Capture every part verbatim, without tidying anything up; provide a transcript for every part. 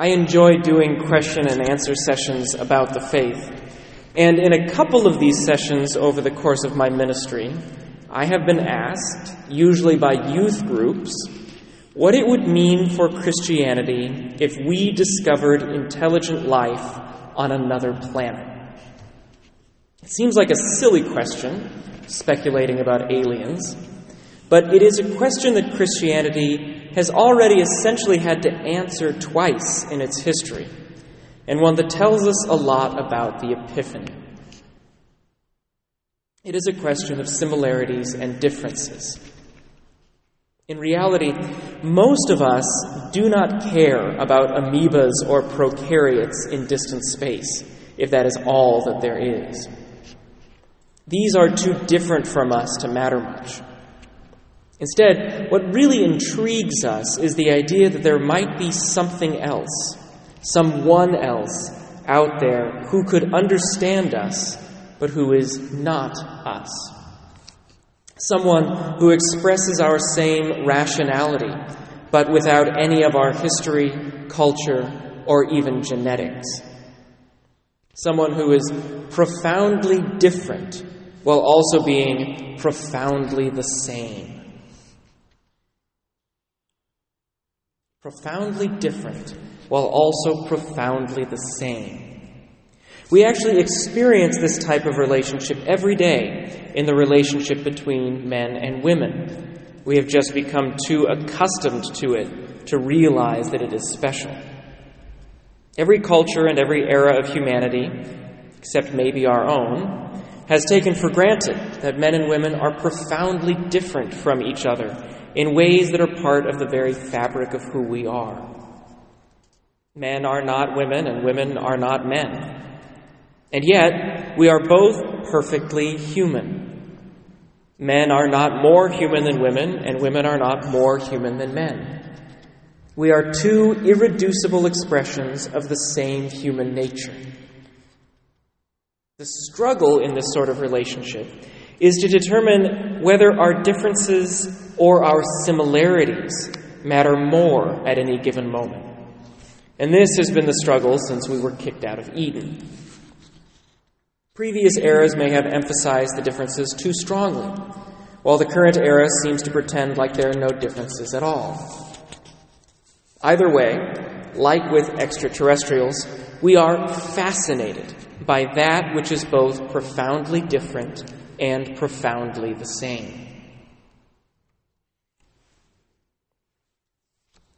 I enjoy doing question and answer sessions about the faith. And in a couple of these sessions over the course of my ministry, I have been asked, usually by youth groups, what it would mean for Christianity if we discovered intelligent life on another planet. It seems like a silly question, speculating about aliens, but it is a question that Christianity has already essentially had to answer twice in its history, and one that tells us a lot about the Epiphany. It is a question of similarities and differences. In reality, most of us do not care about amoebas or prokaryotes in distant space, if that is all that there is. These are too different from us to matter much. Instead, what really intrigues us is the idea that there might be something else, someone else out there who could understand us, but who is not us. Someone who expresses our same rationality, but without any of our history, culture, or even genetics. Someone who is profoundly different while also being profoundly the same. Profoundly different while also profoundly the same. We actually experience this type of relationship every day in the relationship between men and women. We have just become too accustomed to it to realize that it is special. Every culture and every era of humanity, except maybe our own, has taken for granted that men and women are profoundly different from each other in ways that are part of the very fabric of who we are. Men are not women, and women are not men. And yet, we are both perfectly human. Men are not more human than women, and women are not more human than men. We are two irreducible expressions of the same human nature. The struggle in this sort of relationship is to determine whether our differences or our similarities matter more at any given moment. And this has been the struggle since we were kicked out of Eden. Previous eras may have emphasized the differences too strongly, while the current era seems to pretend like there are no differences at all. Either way, like with extraterrestrials, we are fascinated by that which is both profoundly different and profoundly the same.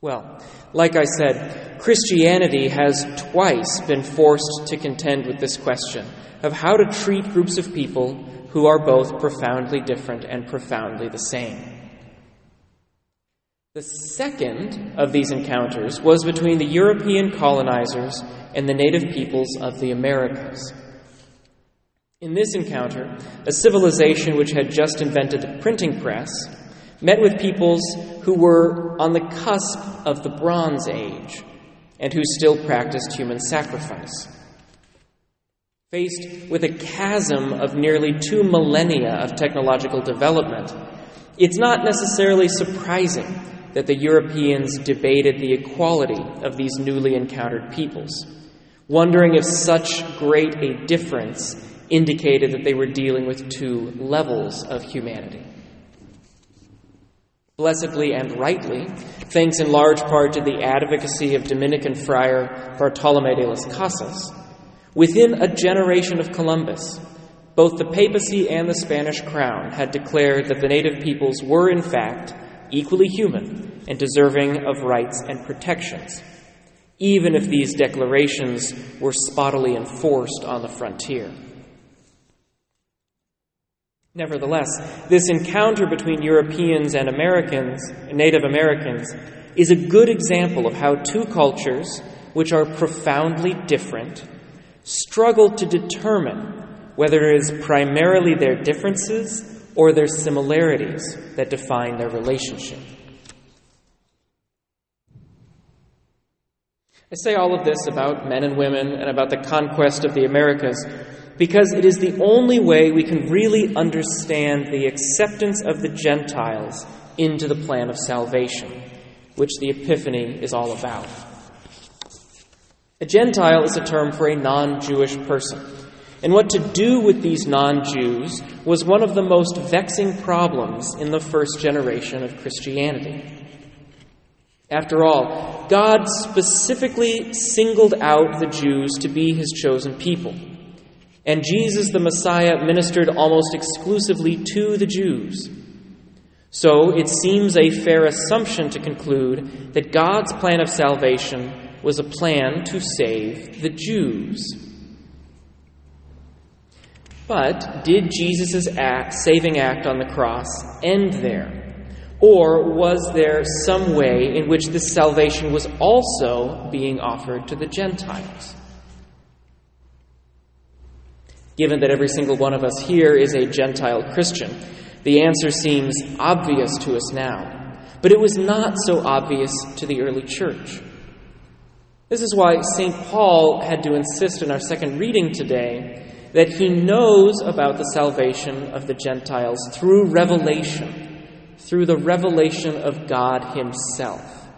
Well, like I said, Christianity has twice been forced to contend with this question of how to treat groups of people who are both profoundly different and profoundly the same. The second of these encounters was between the European colonizers and the native peoples of the Americas. In this encounter, a civilization which had just invented the printing press met with peoples who were on the cusp of the Bronze Age and who still practiced human sacrifice. Faced with a chasm of nearly two millennia of technological development, it's not necessarily surprising that the Europeans debated the equality of these newly encountered peoples, wondering if such great a difference indicated that they were dealing with two levels of humanity. Blessedly and rightly, thanks in large part to the advocacy of Dominican friar Bartolomé de las Casas, within a generation of Columbus, both the papacy and the Spanish crown had declared that the native peoples were, in fact, equally human and deserving of rights and protections, even if these declarations were spottily enforced on the frontier. Nevertheless, this encounter between Europeans and Americans, Native Americans, is a good example of how two cultures, which are profoundly different, struggle to determine whether it is primarily their differences or their similarities that define their relationship. I say all of this about men and women and about the conquest of the Americas because it is the only way we can really understand the acceptance of the Gentiles into the plan of salvation, which the Epiphany is all about. A Gentile is a term for a non-Jewish person. And what to do with these non-Jews was one of the most vexing problems in the first generation of Christianity. After all, God specifically singled out the Jews to be his chosen people. And Jesus the Messiah ministered almost exclusively to the Jews. So it seems a fair assumption to conclude that God's plan of salvation was a plan to save the Jews. But did Jesus' act, saving act on the cross end there? Or was there some way in which this salvation was also being offered to the Gentiles? Given that every single one of us here is a Gentile Christian, the answer seems obvious to us now, but it was not so obvious to the early church. This is why Saint Paul had to insist in our second reading today that he knows about the salvation of the Gentiles through revelation, through the revelation of God himself.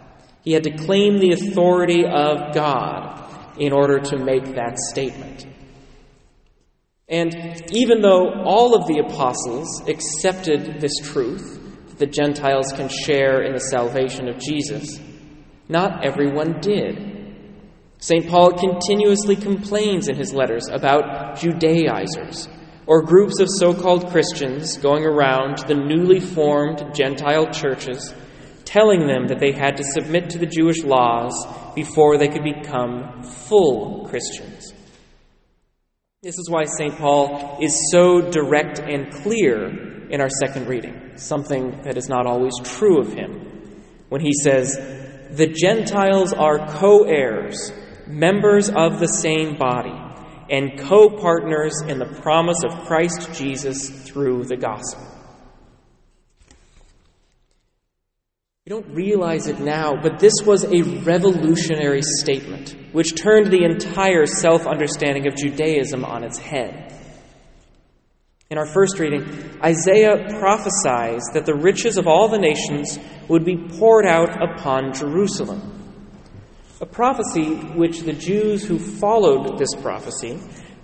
He had to claim the authority of God in order to make that statement. And even though all of the apostles accepted this truth, that the Gentiles can share in the salvation of Jesus, not everyone did. Saint Paul continuously complains in his letters about Judaizers, or groups of so-called Christians going around to the newly formed Gentile churches, telling them that they had to submit to the Jewish laws before they could become full Christians. This is why Saint Paul is so direct and clear in our second reading, something that is not always true of him, when he says, "The Gentiles are co-heirs, members of the same body, and co-partners in the promise of Christ Jesus through the gospel." You don't realize it now, but this was a revolutionary statement, which turned the entire self-understanding of Judaism on its head. In our first reading, Isaiah prophesies that the riches of all the nations would be poured out upon Jerusalem, a prophecy which the Jews who followed this prophecy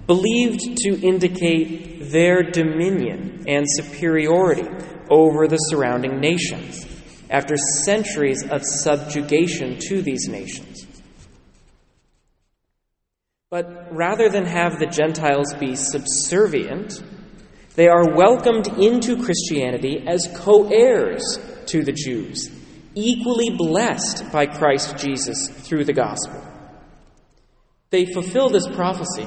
believed to indicate their dominion and superiority over the surrounding nations after centuries of subjugation to these nations. But rather than have the Gentiles be subservient, they are welcomed into Christianity as co-heirs to the Jews, equally blessed by Christ Jesus through the gospel. They fulfill this prophecy.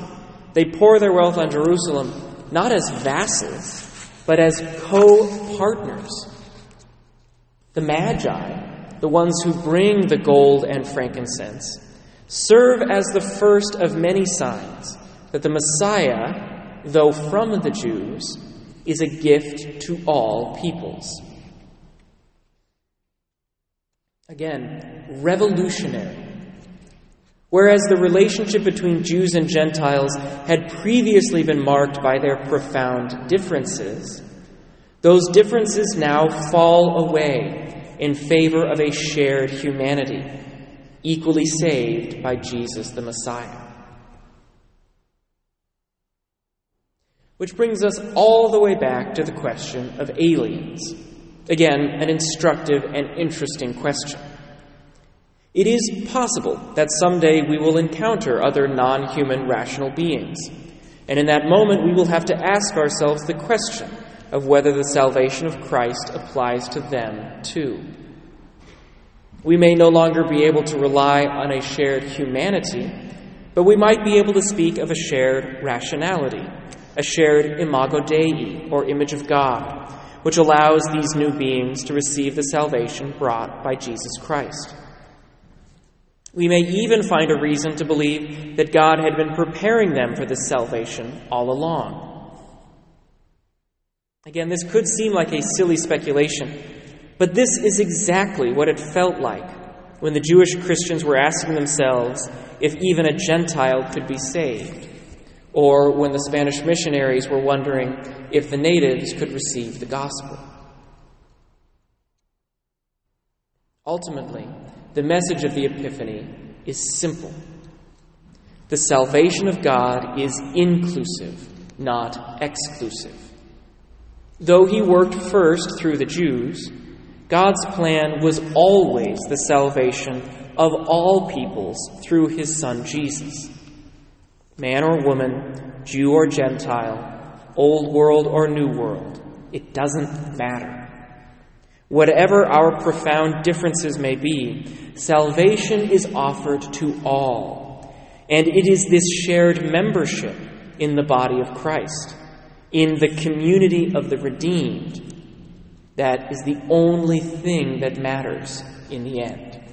They pour their wealth on Jerusalem, not as vassals, but as co-partners. The Magi, the ones who bring the gold and frankincense, serve as the first of many signs that the Messiah, though from the Jews, is a gift to all peoples. Again, revolutionary. Whereas the relationship between Jews and Gentiles had previously been marked by their profound differences, those differences now fall away in favor of a shared humanity, equally saved by Jesus the Messiah. Which brings us all the way back to the question of aliens. Again, an instructive and interesting question. It is possible that someday we will encounter other non-human rational beings, and in that moment we will have to ask ourselves the question of whether the salvation of Christ applies to them too. We may no longer be able to rely on a shared humanity, but we might be able to speak of a shared rationality, a shared imago Dei, or image of God, which allows these new beings to receive the salvation brought by Jesus Christ. We may even find a reason to believe that God had been preparing them for this salvation all along. Again, this could seem like a silly speculation, but this is exactly what it felt like when the Jewish Christians were asking themselves if even a Gentile could be saved, or when the Spanish missionaries were wondering if the natives could receive the gospel. Ultimately, the message of the Epiphany is simple. The salvation of God is inclusive, not exclusive. Though he worked first through the Jews, God's plan was always the salvation of all peoples through his Son Jesus. Man or woman, Jew or Gentile, old world or new world, it doesn't matter. Whatever our profound differences may be, salvation is offered to all, and it is this shared membership in the body of Christ, in the community of the redeemed, that is the only thing that matters in the end.